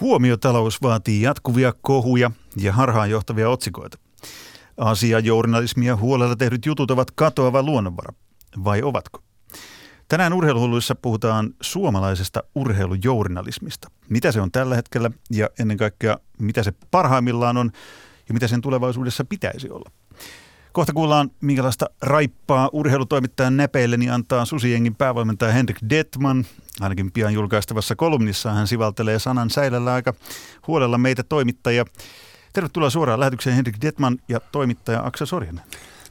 Huomiotalous vaatii jatkuvia kohuja ja harhaanjohtavia otsikoita. Asiajournalismia huolella tehdyt jutut ovat katoava luonnonvara. Vai ovatko? Tänään Urheiluhulluissa puhutaan suomalaisesta urheilujournalismista. Mitä se on tällä hetkellä ja ennen kaikkea mitä se parhaimmillaan on ja mitä sen tulevaisuudessa pitäisi olla. Kohta kuullaan, minkälaista raippaa urheilutoimittajan näpeilleni antaa Susijengin päävalmentaja Henrik Dettmann. Ainakin pian julkaistavassa kolumnissaan hän sivaltelee sanan säilällä aika huolella meitä toimittajia. Tervetuloa suoraan lähetykseen Henrik Dettmann ja toimittaja Axa Sorjanen.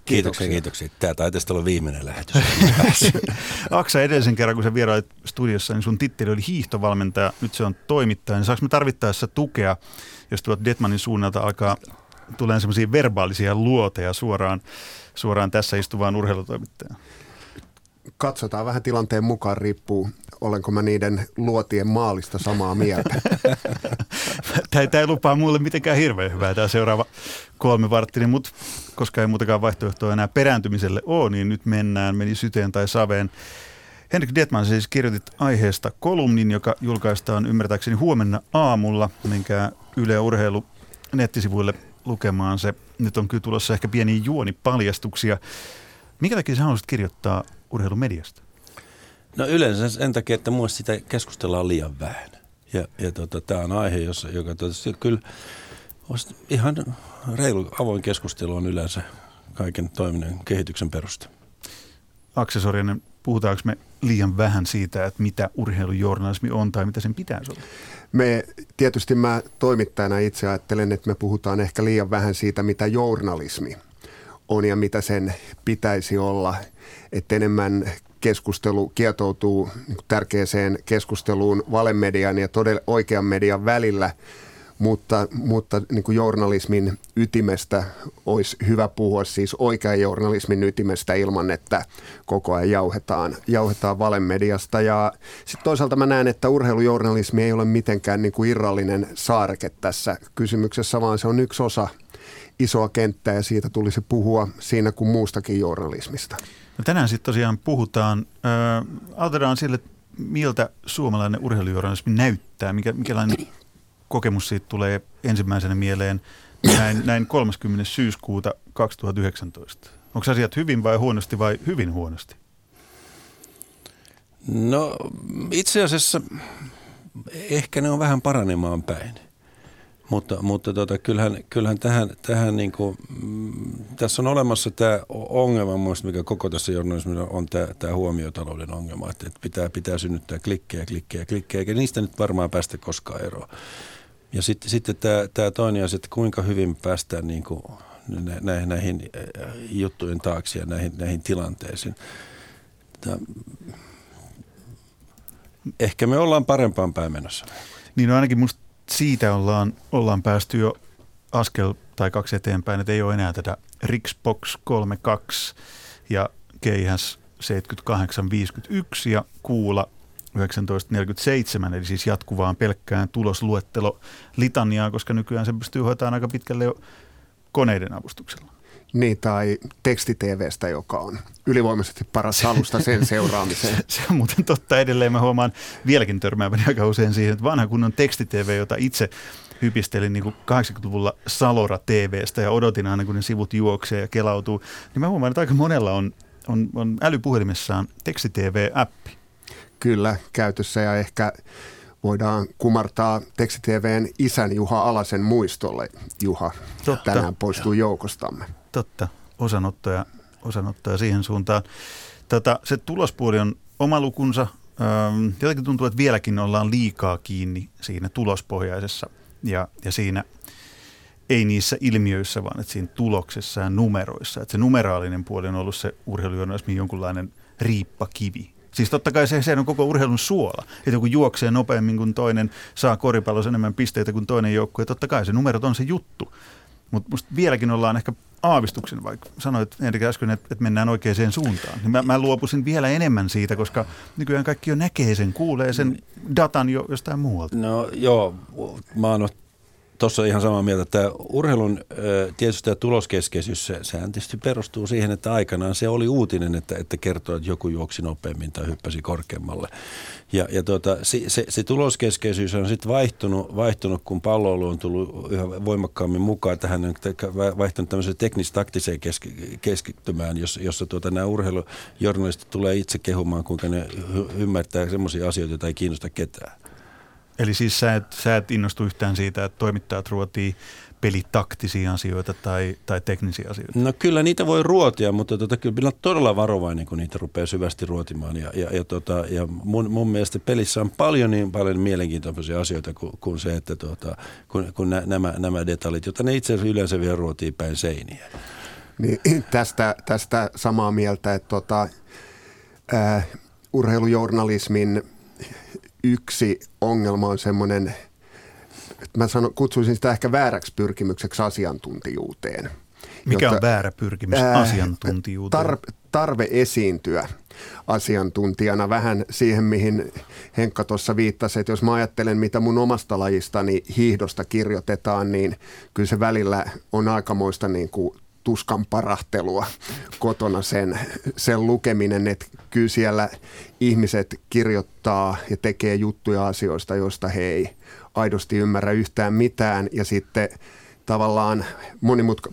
Kiitoksia. Tämä taitaisi olla viimeinen lähetys. Aksa, edellisen kerran kun sä vierailit studiossa, niin sun titteli oli hiihtovalmentaja, nyt se on toimittaja. Niin saanko me tarvittaessa tukea, jos tuolta Dettmannin suunnalta alkaa tulemaan semmoisia verbaalisia luoteja suoraan tässä istuvaan urheilutoimittajaan? Katsotaan vähän tilanteen mukaan, riippuu olenko mä niiden luotien maalista samaa mieltä. Tämä ei lupaa mulle mitenkään hirveän hyvää tämä seuraava 3 varttinen, mutta koska ei muutakaan vaihtoehtoa enää perääntymiselle ole, niin nyt meni syteen tai saveen. Henrik Dettmann, siis kirjoitit aiheesta kolumnin, joka julkaistaan ymmärtääkseni huomenna aamulla. Menkää Yle Urheilu nettisivuille lukemaan se. Nyt on kyllä tulossa ehkä pieniä juonipaljastuksia. Minkä takia sä haluaisit kirjoittaa urheilumediasta? No yleensä sen takia, että mun sitä keskustellaan liian vähän. Ja tämä on aihe, joka kyllä ihan reilu avoin keskustelu on yleensä kaiken toiminnan kehityksen perusta. Axa Sorjanen, puhutaanko me liian vähän siitä, että mitä urheilujournalismi on tai mitä sen pitäisi olla? Mä toimittajana itse ajattelen, että me puhutaan ehkä liian vähän siitä, mitä journalismi on ja mitä sen pitäisi olla, että enemmän keskustelu kietoutuu tärkeäseen keskusteluun valemedian ja oikean median välillä, mutta niin kuin journalismin ytimestä olisi hyvä puhua, siis oikean journalismin ytimestä ilman, että koko ajan jauhetaan valemediasta. Ja sitten toisaalta mä näen, että urheilujournalismi ei ole mitenkään niin kuin irrallinen saareke tässä kysymyksessä, vaan se on yksi osa isoa kenttää ja siitä tulisi puhua siinä kuin muustakin journalismista. No tänään sitten tosiaan puhutaan, aloitetaan sille, miltä suomalainen urheilujournalismi näyttää, mikälainen kokemus siitä tulee ensimmäisenä mieleen näin 30. syyskuuta 2019. Onko asiat hyvin vai huonosti vai hyvin huonosti? No itse asiassa ehkä ne on vähän paranemaan päin. Mutta kyllähän tähän niin kuin, tässä on olemassa tämä ongelma, mikä koko tässä journalismissa on tämä huomiotalouden ongelma, että pitää synnyttää klikkejä, eikä niistä nyt varmaan päästä koskaan eroon. Ja sitten tämä toinen asia, että kuinka hyvin päästään niin kuin näihin juttujen taakse ja näihin tilanteisiin. Ehkä me ollaan parempaan päin menossa. Niin on ainakin musta. Siitä ollaan päästy jo askel tai 2 eteenpäin, että ei ole enää tätä Riksbox 32 ja Keihäs 7851 ja Kuula 1947, eli siis jatkuvaan pelkkään tulosluettelo litaniaan, koska nykyään se pystyy hoitamaan aika pitkälle jo koneiden avustuksella. Niin, tai Teksti-TVstä, joka on ylivoimaisesti paras alusta sen seuraamiseen. Se on muuten totta. Edelleen mä huomaan vieläkin törmääväni aika usein siihen, että vanha kunnon Teksti-TV, jota itse hypistelin niin kuin 80-luvulla Salora TVstä ja odotin aina, kun ne sivut juoksee ja kelautuu, niin mä huomaan, että aika monella on älypuhelimessaan Teksti-TV-appi. Kyllä, käytössä ja ehkä voidaan kumartaa Teksti-TVn isän Juha Alasen muistolle. Juha, totta, tänään poistuu joukostamme. Totta, osanottoja siihen suuntaan. Se tulospuoli on oma lukunsa. Jotenkin tuntuu, että vieläkin ollaan liikaa kiinni siinä tulospohjaisessa ja siinä ei niissä ilmiöissä, vaan että siinä tuloksessa ja numeroissa. Että se numeraalinen puoli on ollut se urheilujournalismin jonkunlainen riippakivi. Siis totta kai se on koko urheilun suola, että kun juoksee nopeammin kuin toinen, saa koripallossa enemmän pisteitä kuin toinen joukkue, ja totta kai se numerot on se juttu. Mutta musta vieläkin ollaan ehkä aavistuksen, vaikka sanoit Henrik äsken, että mennään oikeaan suuntaan. Mä luopuisin vielä enemmän siitä, koska nykyään kaikki jo näkee sen, kuulee sen datan jo jostain muualta. No joo, mä oon Tuossa ihan samaa mieltä, että urheilun tietysti tämä tuloskeskeisyys, sehän tietysti perustuu siihen, että aikanaan se oli uutinen, että kertoo, että joku juoksi nopeammin tai hyppäsi korkeammalle. Se tuloskeskeisyys on sitten vaihtunut, kun palloilu on tullut yhä voimakkaammin mukaan tähän, on vaihtanut tämmöiseen teknistaktiseen keskittymään, jossa nämä urheilujournalistit tulee itse kehumaan, kuinka ne ymmärtää semmoisia asioita, joita ei kiinnosta ketään. Eli siis sä et innostu yhtään siitä, että toimittajat ruotii pelitaktisia asioita tai teknisiä asioita? No kyllä niitä voi ruotia, mutta kyllä minä olen todella varovainen, kun niitä rupeaa syvästi ruotimaan. Ja mun mielestä pelissä on niin paljon mielenkiintoisia asioita kuin se, että kun nämä detaljit, joita ne itse asiassa yleensä vielä ruotii päin seiniä. Niin, tästä samaa mieltä, että urheilujournalismin yksi ongelma on semmoinen, että mä kutsuisin sitä ehkä vääräksi pyrkimykseksi asiantuntijuuteen. Mikä on väärä pyrkimys asiantuntijuuteen? Tarve esiintyä asiantuntijana vähän siihen, mihin Henkka tuossa viittasi, että jos mä ajattelen, mitä mun omasta lajistani hiihdosta kirjoitetaan, niin kyllä se välillä on aikamoista niin kuin tuskan parahtelua kotona sen lukeminen, että kyllä siellä ihmiset kirjoittaa ja tekee juttuja asioista, joista he ei aidosti ymmärrä yhtään mitään. Ja sitten tavallaan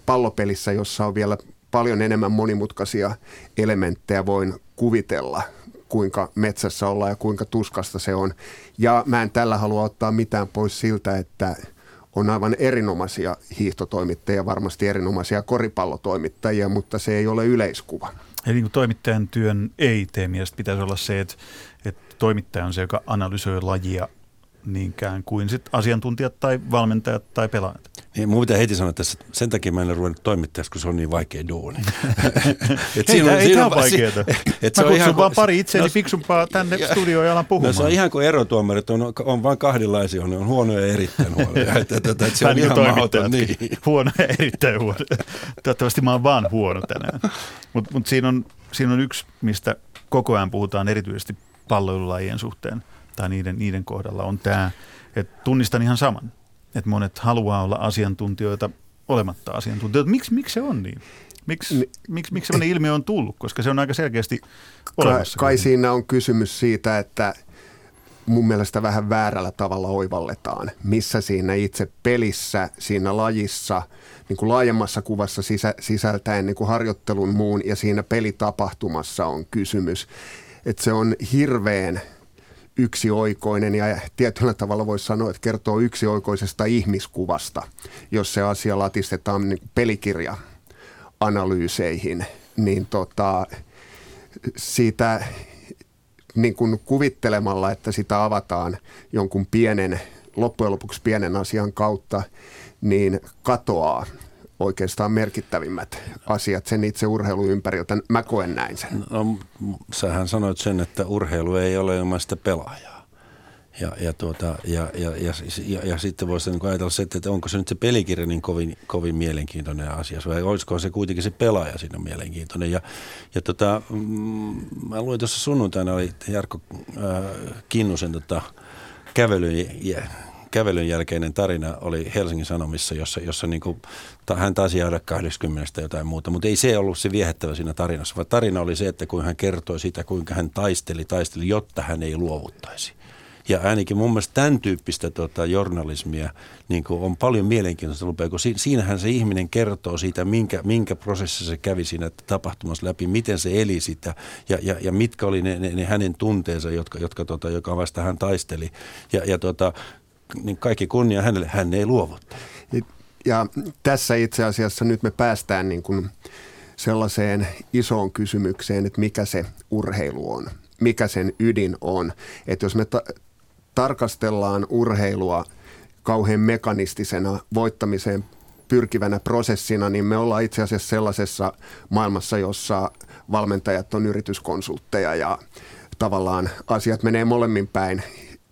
pallopelissä, jossa on vielä paljon enemmän monimutkaisia elementtejä, voin kuvitella, kuinka metsässä ollaan ja kuinka tuskasta se on. Ja mä en tällä halua ottaa mitään pois siltä, että on aivan erinomaisia hiihtotoimittajia, varmasti erinomaisia koripallotoimittajia, mutta se ei ole yleiskuva. Eli niin toimittajan työn ei tee mielestä pitäisi olla se, että toimittaja on se, joka analysoi lajia niinkään kuin sit asiantuntijat tai valmentajat tai pelaajat. Niin, mun pitää heti sanoa tässä, että sen takia mä en ole ruvennut toimittajaksi, kun se on niin vaikea duuni. Ei tämä ole vaikeata. Mä kutsun vaan pari itseäni fiksumpaa tänne studioon ja alan puhumaan. No se on ihan kuin erotuomarit, on vaan kahdenlaisia, on huonoja ja erittäin huonoja. Että se on ihan mahdoton. Niin. Huonoja ja erittäin huonoja. Toivottavasti mä oon vaan huono tänään. Mutta siinä on yksi, mistä koko ajan puhutaan erityisesti palloilulajien suhteen. Tai niiden kohdalla on tämä, että tunnistan ihan saman, että monet haluaa olla asiantuntijoita olematta asiantuntijoita. Miksi se on niin? Miksi sellainen ilmiö on tullut? Koska se on aika selkeästi olemassa. Kai siinä on kysymys siitä, että mun mielestä vähän väärällä tavalla oivalletaan, missä siinä itse pelissä, siinä lajissa, niin kuin laajemmassa kuvassa sisältäen niin kuin harjoittelun muun ja siinä pelitapahtumassa on kysymys. Että se on hirveän yksioikoinen ja tietyllä tavalla voisi sanoa, että kertoo yksioikoisesta ihmiskuvasta, jos se asia latistetaan niin pelikirja-analyyseihin, niin siitä niin kuin kuvittelemalla, että sitä avataan jonkun loppujen lopuksi pienen asian kautta, niin katoaa oikeastaan merkittävimmät asiat sen itse urheiluympäriltä. Mä koen näin sen. No, sähän sanoit sen, että urheilu ei ole ilman sitä pelaajaa. Ja sitten voisi niin ajatella se, että onko se nyt se pelikirja niin kovin mielenkiintoinen asia, vai olisiko se kuitenkin se pelaaja siinä mielenkiintoinen. Mä luin tuossa sunnuntaina, oli Jarkko Kinnusen kävelyn jälkeinen tarina oli Helsingin Sanomissa, jossa niin kuin, hän taisi jäädä 20 jotain muuta, mutta ei se ollut se viehättävä siinä tarinassa, vaan tarina oli se, että kun hän kertoi sitä, kuinka hän taisteli, jotta hän ei luovuttaisi. Ja ainakin mun mielestä tämän tyyppistä journalismia niin kuin on paljon mielenkiintoista lupea, kun siinähän se ihminen kertoo siitä, minkä prosessissa se kävi siinä tapahtumassa läpi, miten se eli sitä ja mitkä oli ne hänen tunteensa, joka vasta hän taisteli. Niin kaikki kunnia hänelle, hän ei luovuttaa. Ja tässä itse asiassa nyt me päästään niin kuin sellaiseen isoon kysymykseen, että mikä se urheilu on, mikä sen ydin on. Että jos me tarkastellaan urheilua kauhean mekanistisena voittamiseen pyrkivänä prosessina, niin me ollaan itse asiassa sellaisessa maailmassa, jossa valmentajat on yrityskonsultteja ja tavallaan asiat menee molemmin päin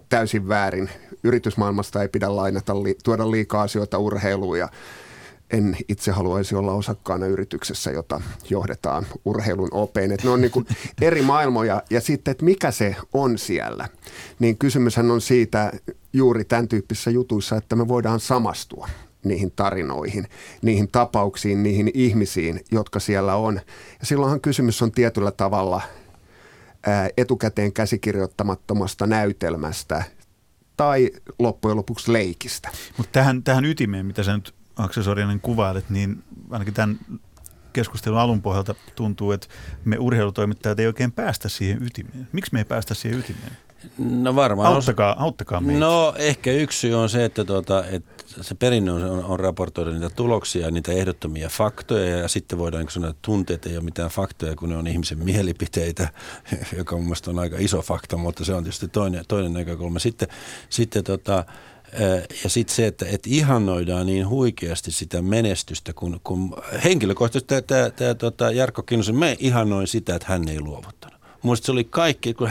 täysin väärin. Yritysmaailmasta ei pidä tuoda liikaa asioita urheiluun ja en itse haluaisi olla osakkaana yrityksessä, jota johdetaan urheilun opein. Että ne on niin kuin eri maailmoja ja sitten, että mikä se on siellä. Niin kysymyshän on siitä juuri tämän tyyppisissä jutuissa, että me voidaan samastua niihin tarinoihin, niihin tapauksiin, niihin ihmisiin, jotka siellä on. Ja silloinhan kysymys on tietyllä tavalla etukäteen käsikirjoittamattomasta näytelmästä tai loppujen lopuksi leikistä. Mutta tähän ytimeen, mitä sä nyt Axa Sorjanen kuvailet, niin ainakin tämän keskustelun alun pohjalta tuntuu, että me urheilutoimittajat ei oikein päästä siihen ytimeen. Miksi me ei päästä siihen ytimeen? No varmaan. Auttakaa meitä. No ehkä yksi syy on se, että se perinne on raportoida niitä tuloksia, niitä ehdottomia faktoja ja sitten voidaan sanoa, että tunteet ei ole mitään faktoja, kun ne on ihmisen mielipiteitä, joka mun mielestä on aika iso fakta, mutta se on tietysti toinen näkökulma. Ja sitten se, että ihannoidaan niin huikeasti sitä menestystä, kun henkilökohtaisesti tämä Jarkko Kinnusen, mä ihannoin sitä, että hän ei luovuttanut. Minusta se oli kaikki, kun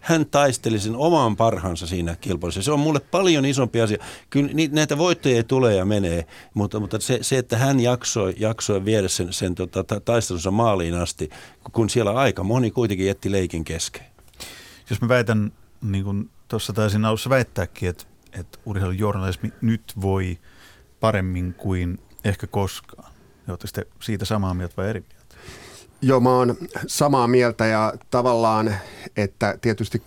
hän taisteli sen oman parhaansa siinä kilpailussa. Se on mulle paljon isompi asia. Kyllä näitä voittoja ei tule ja menee, mutta se että hän jaksoi viedä sen taistelunsa maaliin asti, kun siellä aika moni kuitenkin jätti leikin kesken. Jos mä väitän, niin kuin tuossa taisin alussa väittääkin, että urheilujournalismi nyt voi paremmin kuin ehkä koskaan. Oletteko te siitä samaa mieltä vai eri mieltä? Joo, mä oon samaa mieltä ja tavallaan, että tietysti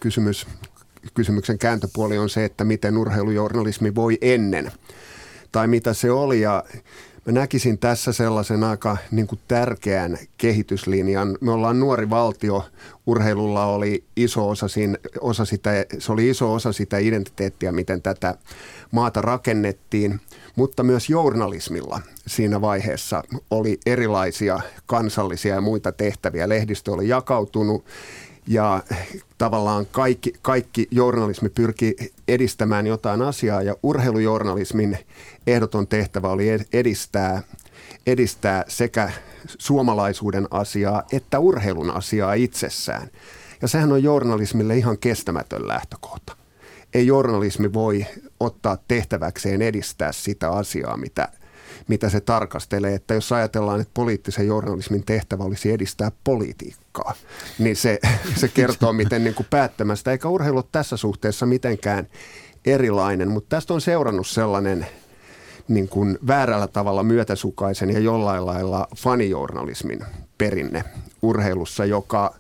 kysymyksen kääntöpuoli on se, että miten urheilujournalismi voi ennen tai mitä se oli. Ja mä näkisin tässä sellaisen aika niin kuin tärkeän kehityslinjan. Me ollaan nuori valtio, urheilulla oli iso osa sitä identiteettiä, miten tätä maata rakennettiin. Mutta myös journalismilla siinä vaiheessa oli erilaisia kansallisia ja muita tehtäviä. Lehdistö oli jakautunut ja tavallaan kaikki journalismi pyrki edistämään jotain asiaa ja urheilujournalismin ehdoton tehtävä oli edistää sekä suomalaisuuden asiaa että urheilun asiaa itsessään. Ja sehän on journalismille ihan kestämätön lähtökohta. Ei journalismi voi ottaa tehtäväkseen edistää sitä asiaa, mitä se tarkastelee. Että jos ajatellaan, että poliittisen journalismin tehtävä olisi edistää politiikkaa, niin se kertoo, miten niin kuin päättämästä. Eikä urheilu ole tässä suhteessa mitenkään erilainen, mutta tästä on seurannut sellainen niin kuin väärällä tavalla myötäsukaisen ja jollain lailla fanijournalismin perinne urheilussa, joka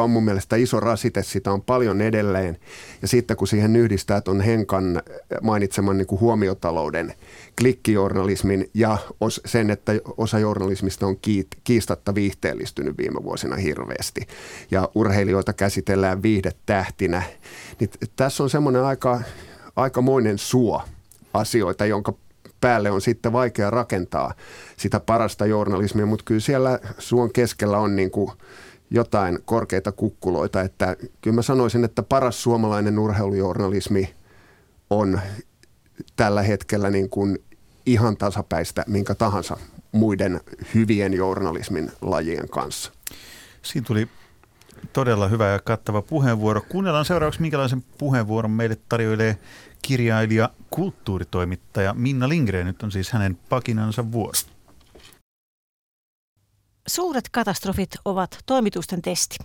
on mun mielestä iso rasite, sitä on paljon edelleen. Ja sitten kun siihen yhdistää tuon Henkan mainitseman niin kuin huomiotalouden, klikkijournalismin ja sen, että osa journalismista on kiistatta viihteellistynyt viime vuosina hirveästi. Ja urheilijoita käsitellään viihdetähtinä. Niin tässä on semmoinen aikamoinen suo asioita, jonka päälle on sitten vaikea rakentaa sitä parasta journalismia, mutta kyllä siellä suon keskellä on niin kuin jotain korkeita kukkuloita, että kyllä mä sanoisin, että paras suomalainen urheilujournalismi on tällä hetkellä niin kuin ihan tasapäistä minkä tahansa muiden hyvien journalismin lajien kanssa. Siinä tuli todella hyvä ja kattava puheenvuoro. Kuunnellaan seuraavaksi, minkälaisen puheenvuoron meille tarjoilee kirjailija, kulttuuritoimittaja Minna Lindgren. Nyt on siis hänen pakinansa vuoro. Suuret katastrofit ovat toimitusten testi.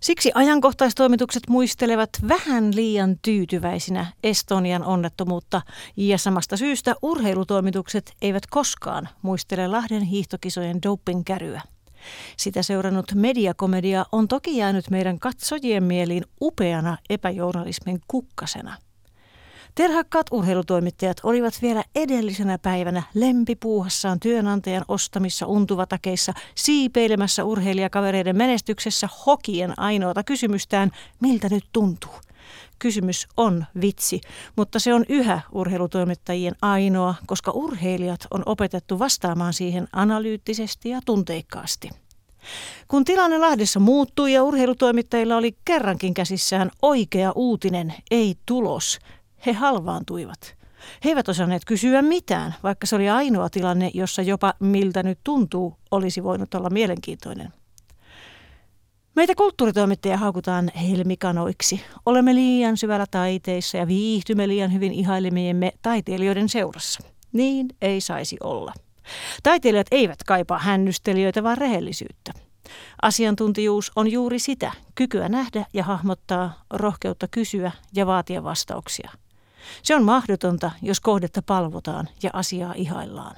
Siksi ajankohtaistoimitukset muistelevat vähän liian tyytyväisinä Estonian onnettomuutta ja samasta syystä urheilutoimitukset eivät koskaan muistele Lahden hiihtokisojen dopingkäryä. Sitä seurannut mediakomedia on toki jäänyt meidän katsojien mieliin upeana epäjournalismin kukkasena. Terhakkaat urheilutoimittajat olivat vielä edellisenä päivänä lempipuuhassaan työnantajan ostamissa untuvatakeissa siipeilemässä urheilijakavereiden menestyksessä hokien ainoata kysymystään, miltä nyt tuntuu. Kysymys on vitsi, mutta se on yhä urheilutoimittajien ainoa, koska urheilijat on opetettu vastaamaan siihen analyyttisesti ja tunteikkaasti. Kun tilanne Lahdessa muuttui ja urheilutoimittajilla oli kerrankin käsissään oikea uutinen, ei tulos, he halvaantuivat. He eivät osanneet kysyä mitään, vaikka se oli ainoa tilanne, jossa jopa miltä nyt tuntuu, olisi voinut olla mielenkiintoinen. Meitä kulttuuritoimittajia haukutaan helmikanoiksi. Olemme liian syvällä taiteissa ja viihtymme liian hyvin ihailemiemme taiteilijoiden seurassa. Niin ei saisi olla. Taiteilijat eivät kaipaa hännystelijöitä, vaan rehellisyyttä. Asiantuntijuus on juuri sitä, kykyä nähdä ja hahmottaa, rohkeutta kysyä ja vaatia vastauksia. Se on mahdotonta, jos kohdetta palvotaan ja asiaa ihaillaan.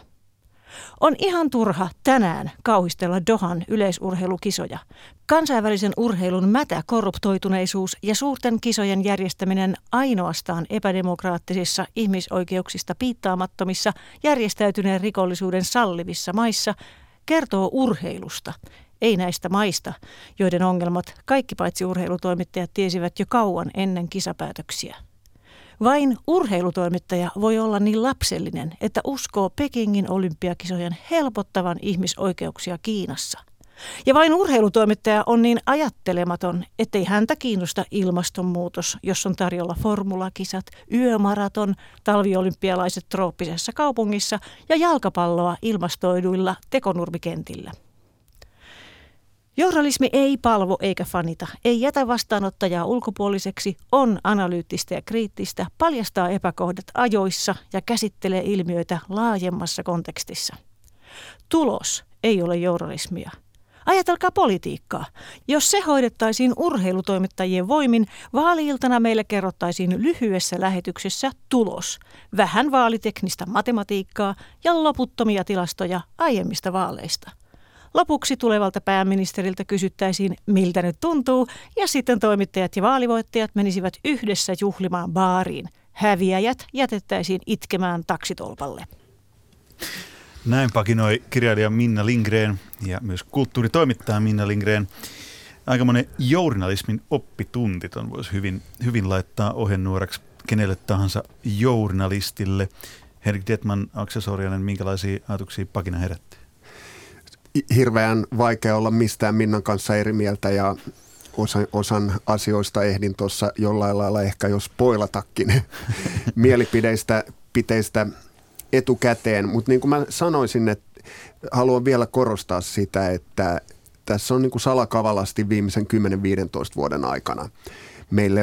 On ihan turha tänään kauhistella Dohan yleisurheilukisoja. Kansainvälisen urheilun mätä korruptoituneisuus ja suurten kisojen järjestäminen ainoastaan epädemokraattisissa, ihmisoikeuksista piittaamattomissa, järjestäytyneen rikollisuuden sallivissa maissa kertoo urheilusta, ei näistä maista, joiden ongelmat kaikki paitsi urheilutoimittajat tiesivät jo kauan ennen kisapäätöksiä. Vain urheilutoimittaja voi olla niin lapsellinen, että uskoo Pekingin olympiakisojen helpottavan ihmisoikeuksia Kiinassa. Ja vain urheilutoimittaja on niin ajattelematon, ettei häntä kiinnosta ilmastonmuutos, jos on tarjolla formulakisat, yömaraton, talviolympialaiset trooppisessa kaupungissa ja jalkapalloa ilmastoiduilla tekonurmikentillä. Journalismi ei palvo eikä fanita, ei jätä vastaanottajaa ulkopuoliseksi, on analyyttistä ja kriittistä, paljastaa epäkohdat ajoissa ja käsittelee ilmiöitä laajemmassa kontekstissa. Tulos ei ole journalismia. Ajatelkaa politiikkaa. Jos se hoidettaisiin urheilutoimittajien voimin, vaali-iltana meille kerrottaisiin lyhyessä lähetyksessä tulos, vähän vaaliteknistä matematiikkaa ja loputtomia tilastoja aiemmista vaaleista. Lopuksi tulevalta pääministeriltä kysyttäisiin, miltä nyt tuntuu, ja sitten toimittajat ja vaalivoittajat menisivät yhdessä juhlimaan baariin. Häviäjät jätettäisiin itkemään taksitolpalle. Näin pakinoi kirjailija Minna Lindgren ja myös kulttuuritoimittaja Minna Lindgren. Aikamoinen journalismin oppitunti ton voisi hyvin laittaa ohjenuoraksi kenelle tahansa journalistille. Henrik Dettmann, Axa Sorjanen, minkälaisia ajatuksia pakina herätti? Hirveän vaikea olla mistään Minnan kanssa eri mieltä ja osan asioista ehdin tuossa jollain lailla ehkä jos poilatakin mielipiteistä etukäteen. Mutta niin kuin mä sanoisin, että haluan vielä korostaa sitä, että tässä on niin kuin salakavalasti viimeisen 10-15 vuoden aikana meille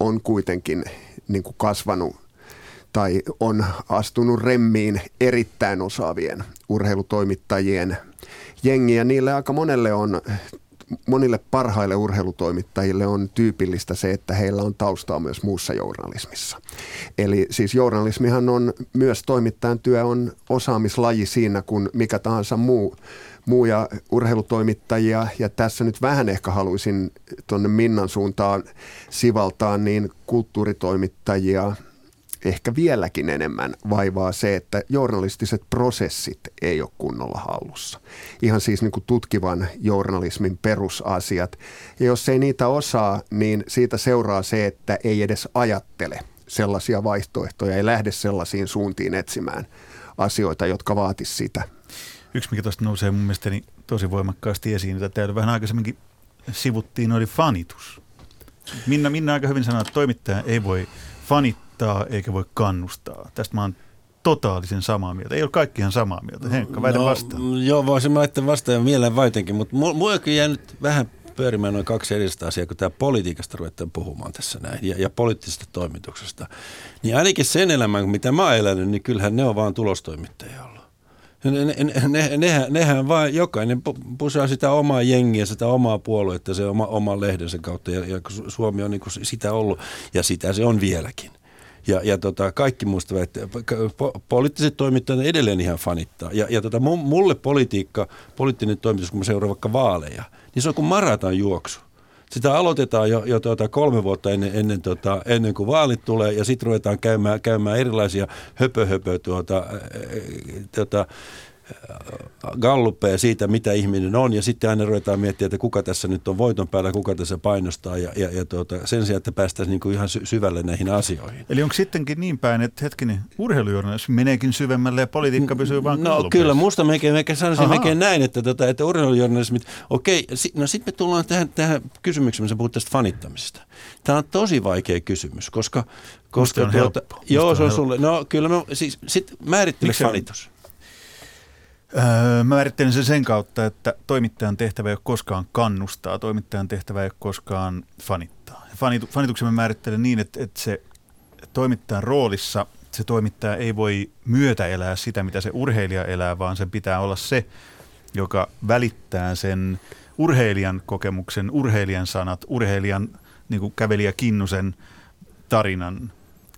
on kuitenkin niin kuin kasvanut tai on astunut remmiin erittäin osaavien urheilutoimittajien jengi ja niille aika monille parhaille urheilutoimittajille on tyypillistä se, että heillä on taustaa myös muussa journalismissa. Eli siis journalismihan on myös toimittajan työ on osaamislaji siinä kuin mikä tahansa muu ja urheilutoimittajia ja tässä nyt vähän ehkä haluaisin tuonne Minnan suuntaan sivaltaan niin kulttuuritoimittajia ehkä vieläkin enemmän vaivaa se, että journalistiset prosessit ei ole kunnolla hallussa. Ihan siis niin kuin tutkivan journalismin perusasiat. Ja jos ei niitä osaa, niin siitä seuraa se, että ei edes ajattele sellaisia vaihtoehtoja, ei lähde sellaisiin suuntiin etsimään asioita, jotka vaatisivat sitä. Yksi, mikä tuosta nousee mun mielestäni tosi voimakkaasti esiin, jota täällä vähän aikaisemminkin sivuttiin, oli fanitus. Minna aika hyvin sanoi, että toimittaja ei voi fanittaa eikä voi kannustaa. Tästä mä oon totaalisen samaa mieltä. Ei ole kaikkihan samaa mieltä. Henkka, väitä vastaan. Joo, voisin mä laittaa vastaan ja mieleen vaitenkin, mutta mulla kyllä jää nyt vähän pyörimään noin kaksi eristä asiaa, kun tää politiikasta ruvetaan puhumaan tässä näin ja poliittisesta toimituksesta. Niin ainakin sen elämän, mitä mä oon elänyt, niin kyllähän ne on vaan tulostoimittajia ollut. Nehän vaan jokainen pusaa sitä omaa jengiä, sitä omaa puoluetta, se oman lehdensä kautta ja Suomi on niin kuin sitä ollut ja sitä se on vieläkin. Ja kaikki muistavat, että poliittiset toimittajat edelleen ihan fanittaa. Ja mulle poliittinen toimitus, kun mä seuraan vaikka vaaleja, niin se on kuin maraton juoksu. Sitä aloitetaan jo 3 vuotta ennen kuin vaalit tulee ja sitten ruvetaan käymään erilaisia gallupeja siitä, mitä ihminen on, ja sitten aina ruvetaan miettiä, että kuka tässä nyt on voiton päällä, kuka tässä painostaa, ja sen sijaan, että päästäisiin niin kuin ihan syvälle näihin asioihin. Eli onko sittenkin niin päin, että hetkinen, urheilujournalismi meneekin syvemmälle ja politiikka pysyy vaan gallupeissa? No kyllä, musta mekin sanoisin näin, että urheilujournalismit, okei, no sitten me tullaan tähän kysymykseen, missä puhut tästä fanittamisesta. Tämä on tosi vaikea kysymys, koska on helppo. Joo, se on sulle, no kyllä, siis määrittele fanitus. Mä määrittelen sen kautta, että toimittajan tehtävä ei ole koskaan kannustaa, toimittajan tehtävä ei ole koskaan fanittaa. Fanituksen mä määrittelen niin, että se toimittajan roolissa se toimittaja ei voi myötä elää sitä, mitä se urheilija elää, vaan sen pitää olla se, joka välittää sen urheilijan kokemuksen, urheilijan sanat, urheilijan niin kuin kävelijä Kinnusen tarinan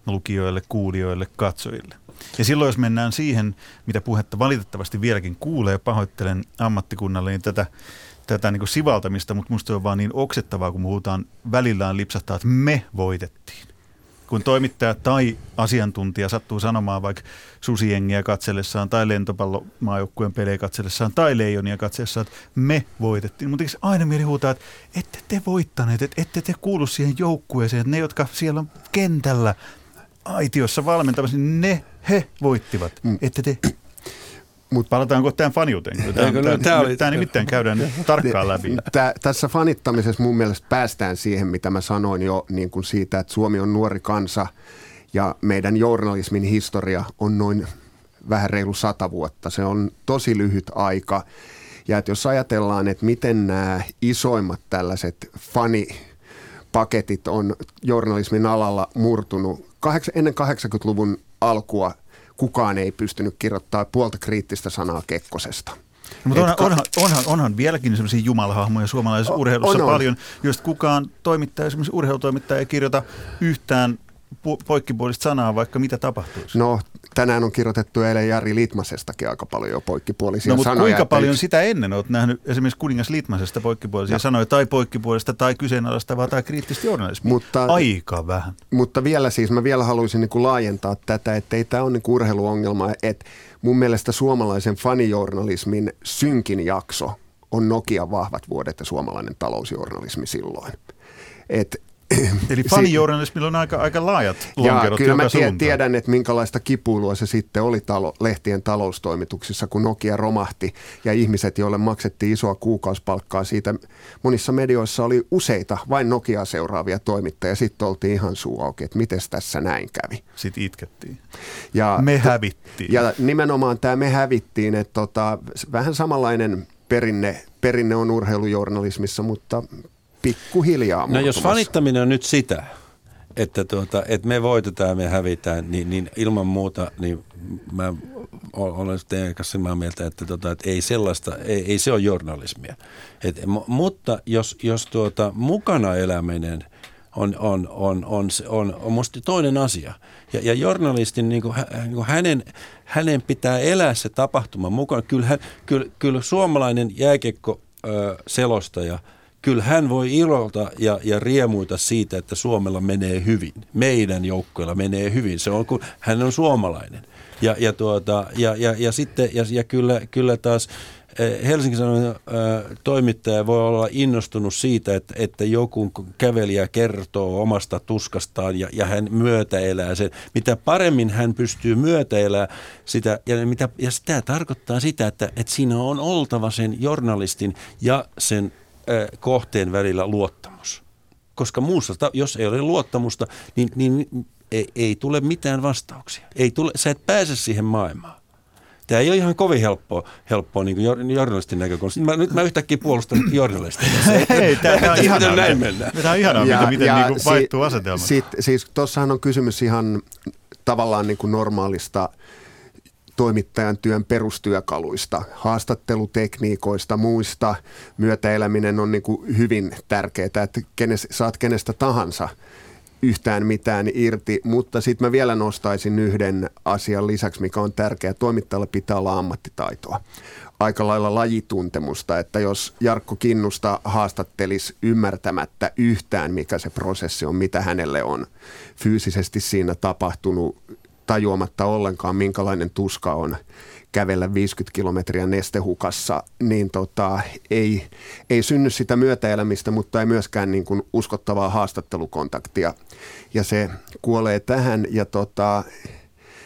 lukijoille, kuulijoille, katsojille. Ja silloin, jos mennään siihen, mitä puhetta valitettavasti vieläkin kuulee, pahoittelen ammattikunnalle, niin tätä niin kuin sivaltamista, mutta musta on vaan niin oksettavaa, kun puhutaan välillään lipsahtaa, että me voitettiin. Kun toimittaja tai asiantuntija sattuu sanomaan vaikka Susijengiä katsellessaan tai lentopallomaajoukkueen pelejä katsellessaan tai Leijonia katsellessaan, että me voitettiin. Mutta aina mieli huutaa, että ette te voittaneet, että ette te kuulu siihen joukkueeseen, että ne, jotka siellä on kentällä aitiossa valmentamassa, niin he voittivat, ette te. Mutta palataanko tämän faniuteen? Tämä nimittäin käydään tarkkaan läpi. Tässä fanittamisessa mun mielestä päästään siihen, mitä mä sanoin jo niin kuin siitä, että Suomi on nuori kansa ja meidän journalismin historia on noin vähän reilu 100 vuotta. Se on tosi lyhyt aika. Ja että jos ajatellaan, että miten nämä isoimmat tällaiset fanipaketit on journalismin alalla murtunut ennen 80-luvun alkua, kukaan ei pystynyt kirjoittamaan puolta kriittistä sanaa Kekkosesta. No, mutta onhan vieläkin sellaisia jumalahahmoja suomalaisessa urheilussa paljon, joista kukaan toimittaja, esimerkiksi urheilutoimittaja, ei kirjoita yhtään poikkipuolista sanaa, vaikka mitä tapahtuisi. No, tänään on kirjoitettu eilen Jari Litmasestakin aika paljon jo poikkipuolisia sanoja. No, mutta kuinka paljon sitä ennen olet nähnyt esimerkiksi kuningas Litmasesta poikkipuolisia sanoja, tai poikkipuolista, tai kyseenalaistavaa, tai kriittistä journalismia? Aika vähän. Mutta vielä siis, mä vielä haluaisin niin kuin laajentaa tätä, että ei tämä ole niin kuin urheiluongelma, että mun mielestä suomalaisen fanijournalismin synkin jakso on Nokian vahvat vuodet ja suomalainen talousjournalismi silloin. Eli fanijournalismilla on aika laajat lonkerot. Kyllä mä tiedän, että minkälaista kipuilua se sitten oli lehtien taloustoimituksissa, kun Nokia romahti ja ihmiset, joille maksettiin isoa kuukausipalkkaa siitä. Monissa medioissa oli useita vain Nokiaa seuraavia toimittajia. Sitten oltiin ihan suu auki, että miten tässä näin kävi. Sitten itkettiin. Ja me hävittiin. Ja nimenomaan tämä me hävittiin, että vähän samanlainen perinne on urheilujournalismissa, mutta pikkuhiljaa muuttumassa. No jos fanittaminen on nyt sitä, että, että me voitetaan, me hävitään, niin ilman muuta niin mä olen teidän kanssa samaa mieltä, että, että ei sellaista, ei se ole journalismia. Mutta jos mukana eläminen on musta toinen asia. Ja journalistin, niin kuin hänen pitää elää se tapahtuma mukana. Kyllä suomalainen jääkiekkoselostaja, kyllä hän voi iloita ja riemuita siitä, että Suomella menee hyvin. Meidän joukkoilla menee hyvin. Se on, kun hän on suomalainen. Ja sitten kyllä taas Helsingin Sanomien toimittaja voi olla innostunut siitä, että joku kävelijä kertoo omasta tuskastaan ja hän myötäelää sen. Mitä paremmin hän pystyy myötäelää sitä, ja sitä tarkoittaa sitä, että siinä on oltava sen journalistin ja sen kohteen välillä luottamus. Koska muussa, jos ei ole luottamusta, niin ei tule mitään vastauksia. Sä et pääse siihen maailmaan. Tämä ei ole ihan kovin helppoa niin kuin journalistin näkökulmasta. Nyt mä yhtäkkiä puolustan journalistia. Tämä on ihanaa, miten niin vaihtuu asetelma. Siis tuossahan on kysymys ihan tavallaan niin kuin normaalista toimittajan työn perustyökaluista, haastattelutekniikoista, muista. Myötäeläminen on niin kuin hyvin tärkeää, että saat kenestä tahansa yhtään mitään irti, mutta sitten mä vielä nostaisin yhden asian lisäksi, mikä on tärkeää. Toimittajalla pitää olla ammattitaitoa, aika lailla lajituntemusta, että jos Jarkko Kinnusta haastattelisi ymmärtämättä yhtään, mikä se prosessi on, mitä hänelle on fyysisesti siinä tapahtunut, tajuamatta ollenkaan, minkälainen tuska on kävellä 50 kilometriä nestehukassa, niin ei synny sitä myötäelämistä, mutta ei myöskään niin kuin uskottavaa haastattelukontaktia. Ja se kuolee tähän. Ja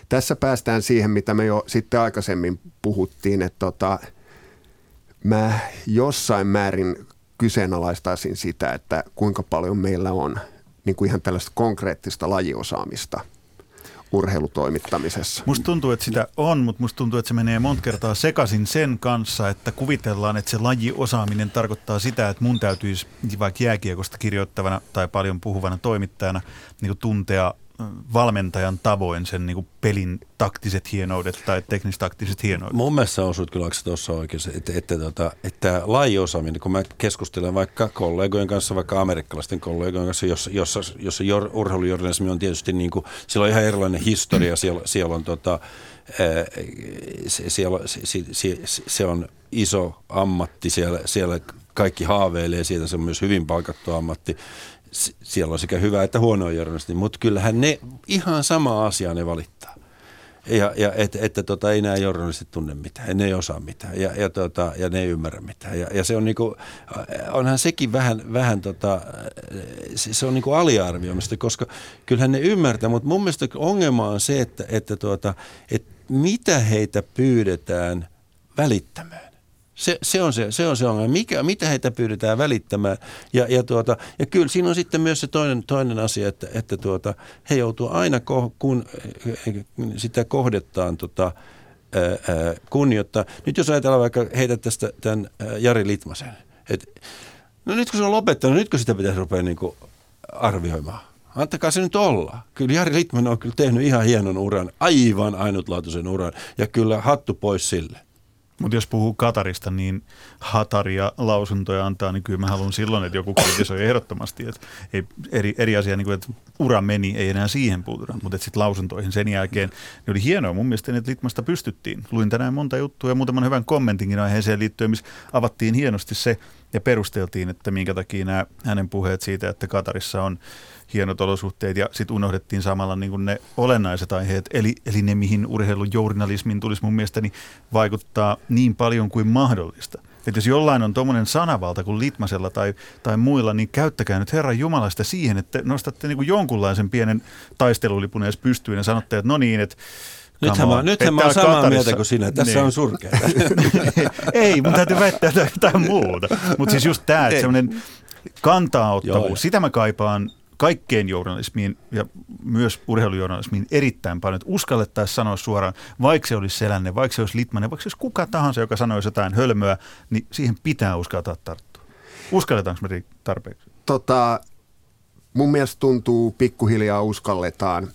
tässä päästään siihen, mitä me jo sitten aikaisemmin puhuttiin, että mä jossain määrin kyseenalaistaisin sitä, että kuinka paljon meillä on niin kuin ihan tällaista konkreettista lajiosaamista urheilutoimittamisessa. Musta tuntuu, että sitä on, mutta musta tuntuu, että se menee monta kertaa sekaisin sen kanssa, että kuvitellaan, että se lajiosaaminen tarkoittaa sitä, että mun täytyisi vaikka jääkiekosta kirjoittavana tai paljon puhuvana toimittajana niin kuin tuntea valmentajan tavoin sen niin kuin pelin taktiset hienoudet tai teknistaktiset hienoudet. Mun mielestä osuit kyllä tuossa oikeassa, että lajiosaaminen, kun mä keskustelen vaikka kollegojen kanssa, vaikka amerikkalaisten kollegojen kanssa, jossa urheilujournalismi on tietysti, niin kuin, siellä on ihan erilainen historia, siellä on se on iso ammatti, siellä kaikki haaveilee siitä, se on myös hyvin palkattu ammatti. Siellä on sekä hyvä että huonoa journalismia, mutta kyllähän ne ihan samaa asiaa ne valittaa. Ja että ei nämä journalistit tunne mitään, ne ei osaa mitään ja ne ei ymmärrä mitään. Ja se on niinku, onhan sekin vähän se on niinku aliarvioimista, koska kyllähän ne ymmärtää, mutta mun mielestä ongelma on se, että mitä heitä pyydetään välittämään. Se on se ongelma. Mitä heitä pyydetään välittämään. Ja kyllä siinä on sitten myös se toinen asia, että he joutuu aina, kun sitä kohdettaan kunnioittaa. Nyt jos ajatellaan vaikka heitä tästä tämän Jari Litmasen. No nyt kun se on lopettanut, nytkö sitä pitäisi rupea niinku arvioimaan? Antakaa se nyt olla. Kyllä Jari Litmanen on kyllä tehnyt ihan hienon uran, aivan ainutlaatuisen uran. Ja kyllä hattu pois sille. Mutta jos puhuu Katarista, niin hataria lausuntoja antaa, niin kyllä mä haluan silloin, että joku kritisoi ehdottomasti. Että ei, eri asia, niin kuin, että ura meni, ei enää siihen puututa, mutta sitten lausuntoihin sen jälkeen. Niin oli hienoa mun mielestä, että Litmasta pystyttiin. Luin tänään monta juttua ja muutaman hyvän kommentinkin aiheeseen liittyen, missä avattiin hienosti se ja perusteltiin, että minkä takia nämä hänen puheet siitä, että Katarissa on hienot olosuhteet, ja sitten unohdettiin samalla niin kuin ne olennaiset aiheet, eli ne, mihin urheilujournalismin tulisi mun mielestäni vaikuttaa niin paljon kuin mahdollista. Että jos jollain on tuommoinen sanavalta kuin Litmasella tai muilla, niin käyttäkää nyt Herran Jumala sitä siihen, että nostatte niin kuin jonkunlaisen pienen taistelulipun edes pystyyn ja sanotte, että no niin, että nythän mä oon samaa mieltä kuin sinä. Tässä niin. On surkeaa. Ei, mun täytyy väittää jotain muuta. Mutta siis just tämä, että semmoinen kantaanottavuus, sitä mä kaipaan kaikkeen journalismiin ja myös urheilujournalismiin erittäin paljon, että uskallettaisiin sanoa suoraan, vaikka se olisi Selänne, vaikka se olisi Litmanen, vaikka se olisi kuka tahansa, joka sanoisi jotain hölmöä, niin siihen pitää uskaltaa tarttua. Uskalletaanko me tarpeeksi? Mun mielestä tuntuu pikkuhiljaa uskalletaan.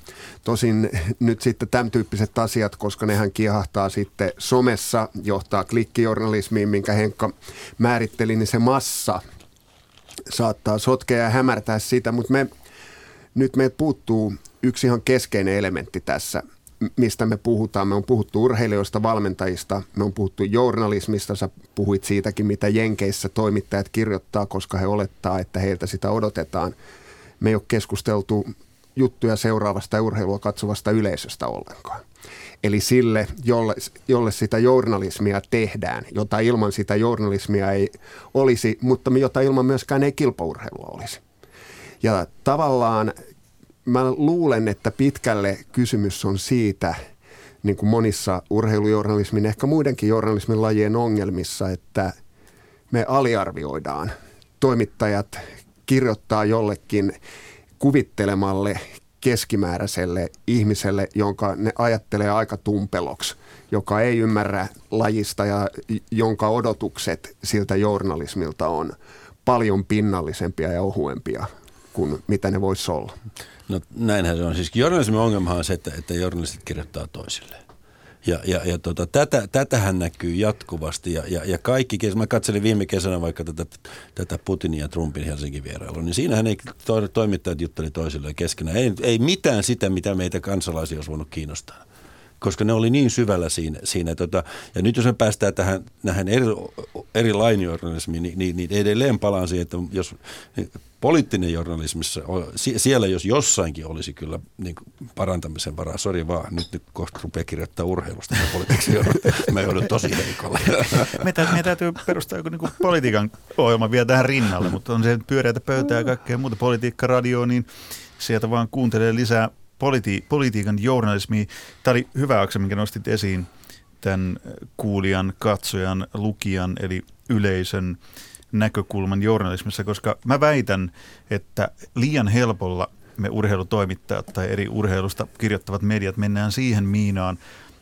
Tosin nyt sitten tämän tyyppiset asiat, koska nehän kiehahtaa sitten somessa, johtaa klikkijournalismiin, minkä Henkka määritteli, niin se massa saattaa sotkea ja hämärtää sitä, mutta nyt meiltä puuttuu yksi ihan keskeinen elementti tässä, mistä me puhutaan. Me on puhuttu urheilijoista, valmentajista, me on puhuttu journalismista, sä puhuit siitäkin, mitä Jenkeissä toimittajat kirjoittaa, koska he olettaa, että heiltä sitä odotetaan. Me ei ole keskusteltu juttuja seuraavasta ja urheilua katsovasta yleisöstä ollenkaan. Eli sille, jolle sitä journalismia tehdään, jota ilman sitä journalismia ei olisi, mutta jota ilman myöskään ei kilpaurheilua olisi. Ja tavallaan mä luulen, että pitkälle kysymys on siitä, niin kuin monissa urheilujournalismin, ehkä muidenkin journalismin lajien ongelmissa, että me aliarvioidaan toimittajat, kirjoittaa jollekin kuvittelemalle keskimääräiselle ihmiselle, jonka ne ajattelee aika tumpeloksi, joka ei ymmärrä lajista ja jonka odotukset siltä journalismilta on paljon pinnallisempia ja ohuempia kuin mitä ne voisi olla. No näinhän se on. Siis journalismin ongelma on se, että journalistit kirjoittaa toisilleen. Tätähän näkyy jatkuvasti ja kaikki, mä katselin viime kesänä vaikka tätä Putinin ja Trumpin Helsingin vierailua, niin siinähän ei toimittajat jutteli toisilleen keskenään. Ei mitään sitä, mitä meitä kansalaisia olisi voinut kiinnostaa, koska ne oli niin syvällä siinä. Ja nyt jos me päästään tähän eri lainjournalismiin, niin edelleen palaan siihen, että jos poliittinen journalismissa, siellä jos jossainkin olisi kyllä niin parantamisen varaa. Sori vaan, nyt kohta rupeaa kirjoittaa urheilusta ja poliittiksi journalismia. Mä joudun tosi heikolle. Me täytyy perustaa joku niin politiikan ohjelma vielä tähän rinnalle, mutta on se pyöreätä pöytää ja kaikkea muuta politiikkaradioa, niin sieltä vaan kuuntelee lisää politiikan journalismia. Tämä oli hyvä Aksa, minkä nostit esiin tämän kuulijan, katsojan, lukijan eli yleisön näkökulman journalismissa, koska mä väitän, että liian helpolla me urheilutoimittajat tai eri urheilusta kirjoittavat mediat mennään siihen miinaan,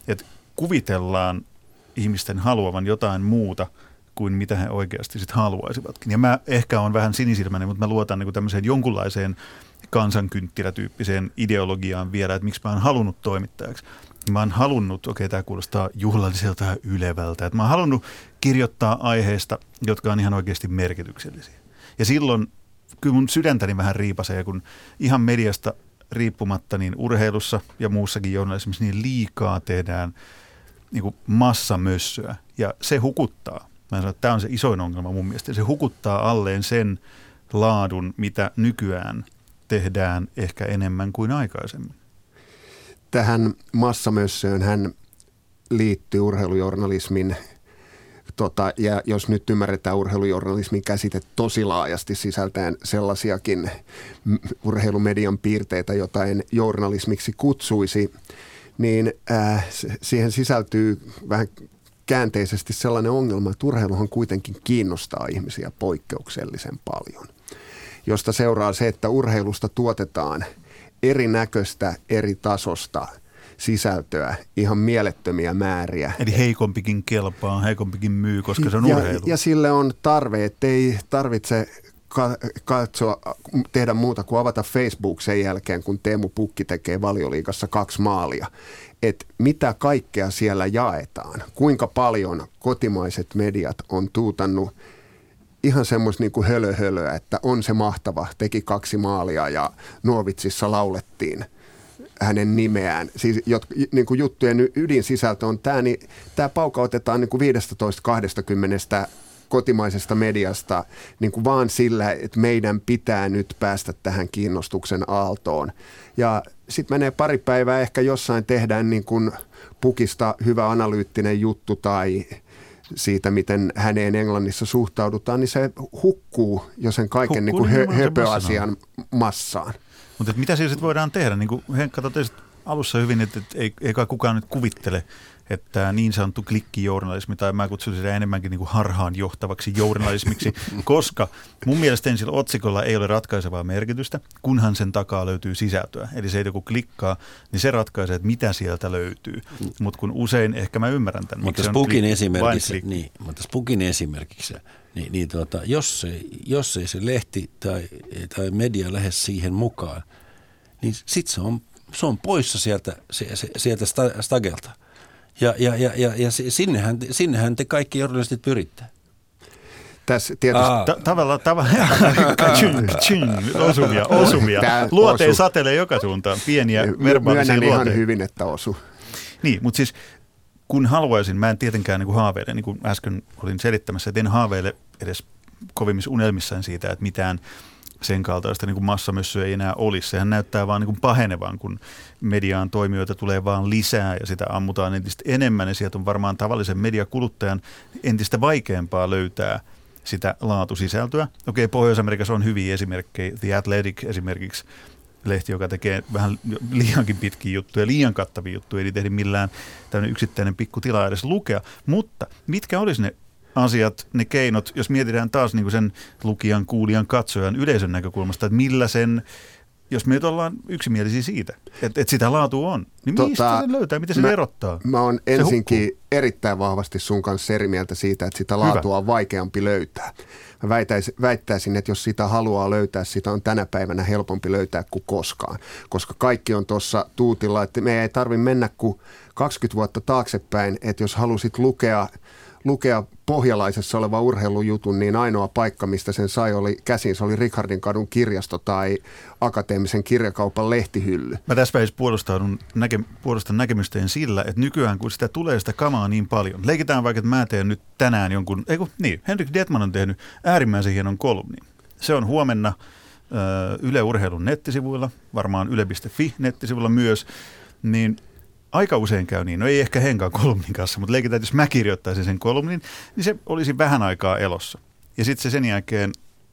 että kuvitellaan ihmisten haluavan jotain muuta kuin mitä he oikeasti sit haluaisivatkin. Ja mä ehkä olen vähän sinisilmäinen, mutta mä luotan niin tämmöiseen jonkunlaiseen kansankynttilätyyppiseen ideologiaan vielä, että miksi mä oon halunnut toimittajaksi. Mä oon halunnut, okei, tämä kuulostaa juhlalliselta ja ylevältä, että mä oon halunnut kirjoittaa aiheista, jotka on ihan oikeasti merkityksellisiä. Ja silloin kyllä mun sydäntäni vähän riipasee, kun ihan mediasta riippumatta niin urheilussa ja muussakin journalismissa niin liikaa tehdään niin kuin massamössöä ja se hukuttaa. Mä sanon, että tämä on se isoin ongelma mun mielestä. Se hukuttaa alleen sen laadun, mitä nykyään tehdään ehkä enemmän kuin aikaisemmin. Tähän massamössöön hän liittyy urheilujournalismin, ja jos nyt ymmärretään urheilujournalismin käsite tosi laajasti sisältäen sellaisiakin urheilumedian piirteitä, jota en journalismiksi kutsuisi, niin siihen sisältyy vähän käänteisesti sellainen ongelma, että urheiluhan kuitenkin kiinnostaa ihmisiä poikkeuksellisen paljon, josta seuraa se, että urheilusta tuotetaan erinäköistä, eri tasosta sisältöä, ihan mielettömiä määriä. Eli heikompikin kelpaa, heikompikin myy, koska se on urheilu. Ja sille on tarve, ettei tarvitse katsoa, tehdä muuta kuin avata Facebook sen jälkeen, kun Teemu Pukki tekee Valioliigassa 2 maalia. Että mitä kaikkea siellä jaetaan, kuinka paljon kotimaiset mediat on tuutannut ihan semmoista niin kuin hölöhölöä, että on se mahtava, teki 2 maalia ja Nuovitsissa laulettiin hänen nimeään. Siis niin kuin juttujen ydinsisältö on tämä, niin tämä paukautetaan niin kuin 15-20 kotimaisesta mediasta niin kuin vaan sillä, että meidän pitää nyt päästä tähän kiinnostuksen aaltoon. Ja sitten menee pari päivää, ehkä jossain tehdään niin kuin Pukista hyvä analyyttinen juttu tai siitä, miten häneen Englannissa suhtaudutaan, niin se hukkuu jo sen kaiken niin kuin höpöasian massaan. Mutta mitä siellä sitten voidaan tehdä? Niin kuin Henkka totesi alussa hyvin, että ei kai kukaan nyt kuvittele, että niin sanottu klikkijournalismi, tai mä kutsun sitä enemmänkin niin kuin harhaan johtavaksi journalismiksi, koska mun mielestäni sillä otsikolla ei ole ratkaisevaa merkitystä, kunhan sen takaa löytyy sisältöä. Eli se, että joku klikkaa, niin se ratkaisee, että mitä sieltä löytyy. Mutta kun usein, ehkä mä ymmärrän tämän. Mutta Pukin esimerkiksi, niin jos ei se lehti tai media lähde siihen mukaan, niin sitten se on poissa sieltä stagelta. Ja sinnehän te kaikki journalistit pyritte. Tässä tietysti osumia. Luoteen satelee joka suuntaan, pieniä verbaalisia luoteita. Myönnän ihan hyvin, että osu. Niin, mutta siis kun haluaisin, mä en tietenkään niin kuin haaveile, niin kuin äsken olin selittämässä, että en haaveile edes kovimmissa unelmissaan siitä, että mitään sen kaltaista niin kuin massamössöä ei enää olisi. Sehän näyttää vaan niin kuin pahenevan, kun mediaan toimijoita tulee vaan lisää ja sitä ammutaan entistä enemmän. Ja sieltä on varmaan tavallisen mediakuluttajan entistä vaikeampaa löytää sitä laatusisältöä. Okei, Pohjois-Amerikassa on hyviä esimerkkejä. The Athletic esimerkiksi, lehti, joka tekee vähän liiankin pitkiä juttuja, liian kattavia juttuja. Ei tehdä millään tämmöinen yksittäinen pikkutila edes lukea. Mutta mitkä olisi ne asiat, ne keinot, jos mietitään taas niin kuin sen lukijan, kuulijan, katsojan, yleisön näkökulmasta, että millä sen, jos me nyt ollaan yksimielisiä siitä, että sitä laatu on, niin mistä se löytää, miten se erottaa? Mä oon ensinkin erittäin vahvasti sun kanssa eri mieltä siitä, että sitä laatua on vaikeampi löytää. Mä väittäisin, että jos sitä haluaa löytää, sitä on tänä päivänä helpompi löytää kuin koskaan, koska kaikki on tuossa tuutilla, että me ei tarvitse mennä kuin 20 vuotta taaksepäin, että jos halusit lukea pohjalaisessa oleva urheilujutun, niin ainoa paikka, mistä sen sai oli käsin, se oli Richardinkadun kirjasto tai Akateemisen kirjakaupan lehtihylly. Mä tässä välissä puolustan näkemystäni sillä, että nykyään kun sitä tulee sitä kamaa niin paljon, leikitään vaikka, että mä teen nyt tänään jonkun, Henrik Dettmann on tehnyt äärimmäisen hienon kolumnin. Se on huomenna Yle Urheilun nettisivuilla, varmaan yle.fi nettisivuilla myös, niin aika usein käy niin, no ei ehkä Henkan kolumnin kanssa, mutta leikitään, jos mä kirjoittaisin sen kolumnin, niin se olisi vähän aikaa elossa. Ja sitten se sen jälkeen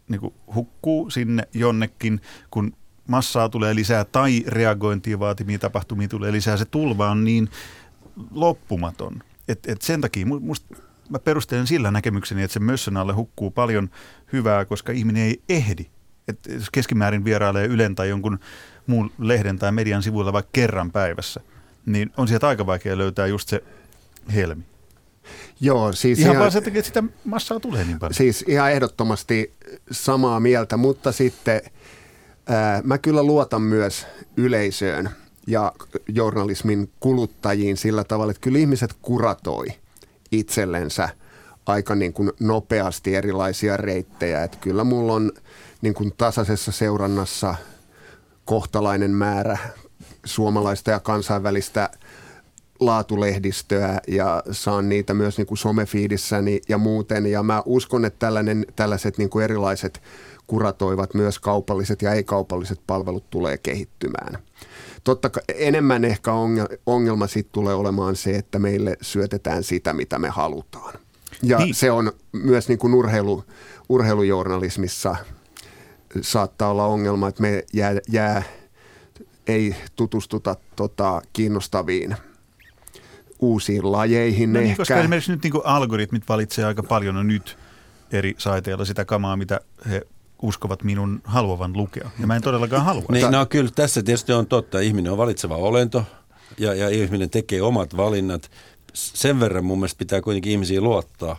niin kuin hukkuu sinne jonnekin, kun massaa tulee lisää tai reagointia vaatimia tapahtumia tulee lisää, se tulva on niin loppumaton. Et sen takia mä perustelen sillä näkemykseni, että se mössön alle hukkuu paljon hyvää, koska ihminen ei ehdi Että jos keskimäärin vierailee Ylen tai jonkun muun lehden tai median sivuilla vaikka kerran päivässä, niin on sieltä aika vaikea löytää just se helmi. Joo, siis ihan vaan se, että sitä massaa tulee niin paljon. Siis ihan ehdottomasti samaa mieltä, mutta sitten mä kyllä luotan myös yleisöön ja journalismin kuluttajiin sillä tavalla, että kyllä ihmiset kuratoi itsellensä aika niin kuin nopeasti erilaisia reittejä. Että kyllä mulla on niin kuin tasaisessa seurannassa kohtalainen määrä suomalaista ja kansainvälistä laatulehdistöä ja saan niitä myös niin kuin somefiidissäni ja muuten. Ja mä uskon, että tällaiset niin kuin erilaiset kuratoivat myös kaupalliset ja ei-kaupalliset palvelut tulee kehittymään. Totta kai enemmän ehkä ongelma sitten tulee olemaan se, että meille syötetään sitä, mitä me halutaan. Ja niin. Se on myös niin kuin urheilujournalismissa saattaa olla ongelma, että me ei tutustuta kiinnostaviin uusiin lajeihin no niin, ehkä. Koska esimerkiksi nyt niin kuin algoritmit valitsee aika paljon nyt eri saiteilla sitä kamaa, mitä he uskovat minun haluavan lukea. Ja mä en todellakaan halua. Niin, no kyllä tässä tietysti on totta. Ihminen on valitseva olento ja ihminen tekee omat valinnat. Sen verran mun mielestä pitää kuitenkin ihmisiä luottaa,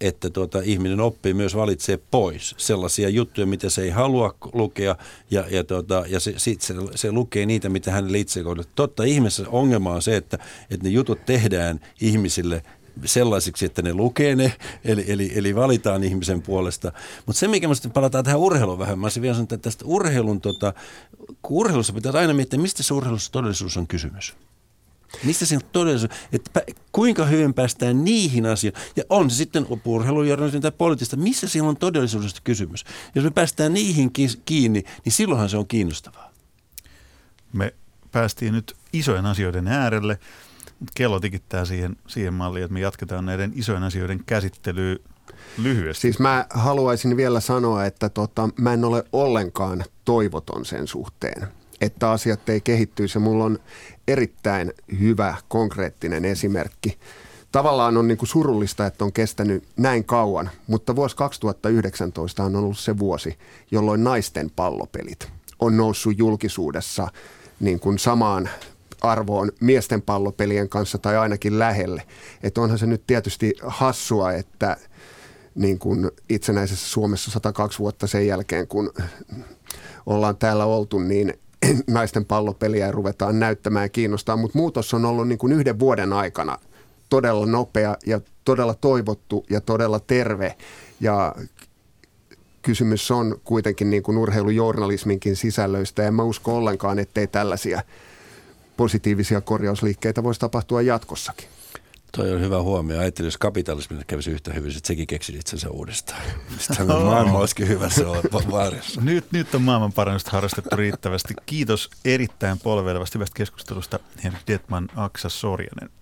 että ihminen oppii myös valitsee pois sellaisia juttuja, mitä se ei halua lukea, ja se lukee niitä, mitä hänelle itse kohdattaa. Totta, ihmisessä ongelma on se, että ne jutut tehdään ihmisille sellaisiksi, että ne lukee ne, eli valitaan ihmisen puolesta. Mutta se, mikä minusta palataan tähän urheiluun vähän, mä olisin vielä sanoa, että tästä urheilun, kun urheilussa pitää aina miettiä, mistä se urheilussa todellisuus on kysymys. Mistä se on todellisuus, että kuinka hyvin päästään niihin asioihin, ja on se sitten urheilujournalismin tai poliittista, missä siellä on todellisuudesta kysymys. Jos me päästään niihin kiinni, niin silloinhan se on kiinnostavaa. Me päästiin nyt isojen asioiden äärelle, mutta kello tikittää siihen malliin, että me jatketaan näiden isojen asioiden käsittelyä lyhyesti. Siis mä haluaisin vielä sanoa, että mä en ole ollenkaan toivoton sen suhteen, että asiat ei kehittyisi. Mulla on erittäin hyvä, konkreettinen esimerkki. Tavallaan on niin kuin surullista, että on kestänyt näin kauan, mutta vuosi 2019 on ollut se vuosi, jolloin naisten pallopelit on noussut julkisuudessa niin kuin samaan arvoon miesten pallopelien kanssa tai ainakin lähelle. Että onhan se nyt tietysti hassua, että niin kuin itsenäisessä Suomessa 102 vuotta sen jälkeen, kun ollaan täällä oltu, niin naisten pallopeliä ruvetaan näyttämään ja kiinnostaa, mutta muutos on ollut niin kuin yhden vuoden aikana todella nopea ja todella toivottu ja todella terve. Ja kysymys on kuitenkin niin kuin urheilujournalisminkin sisällöistä. En mä usko ollenkaan, ettei tällaisia positiivisia korjausliikkeitä voisi tapahtua jatkossakin. Toi on hyvä huomio. Ajattelin, jos kapitalismille kävisi yhtä hyvin, että sekin keksit itsensä uudestaan. Tämä maailma olisikin hyvä, se on vaarissa. Nyt on maailmanparannusta harrastettu riittävästi. Kiitos erittäin polvelevasti hyvästä keskustelusta, Henrik Dettmann, Axa Sorjanen.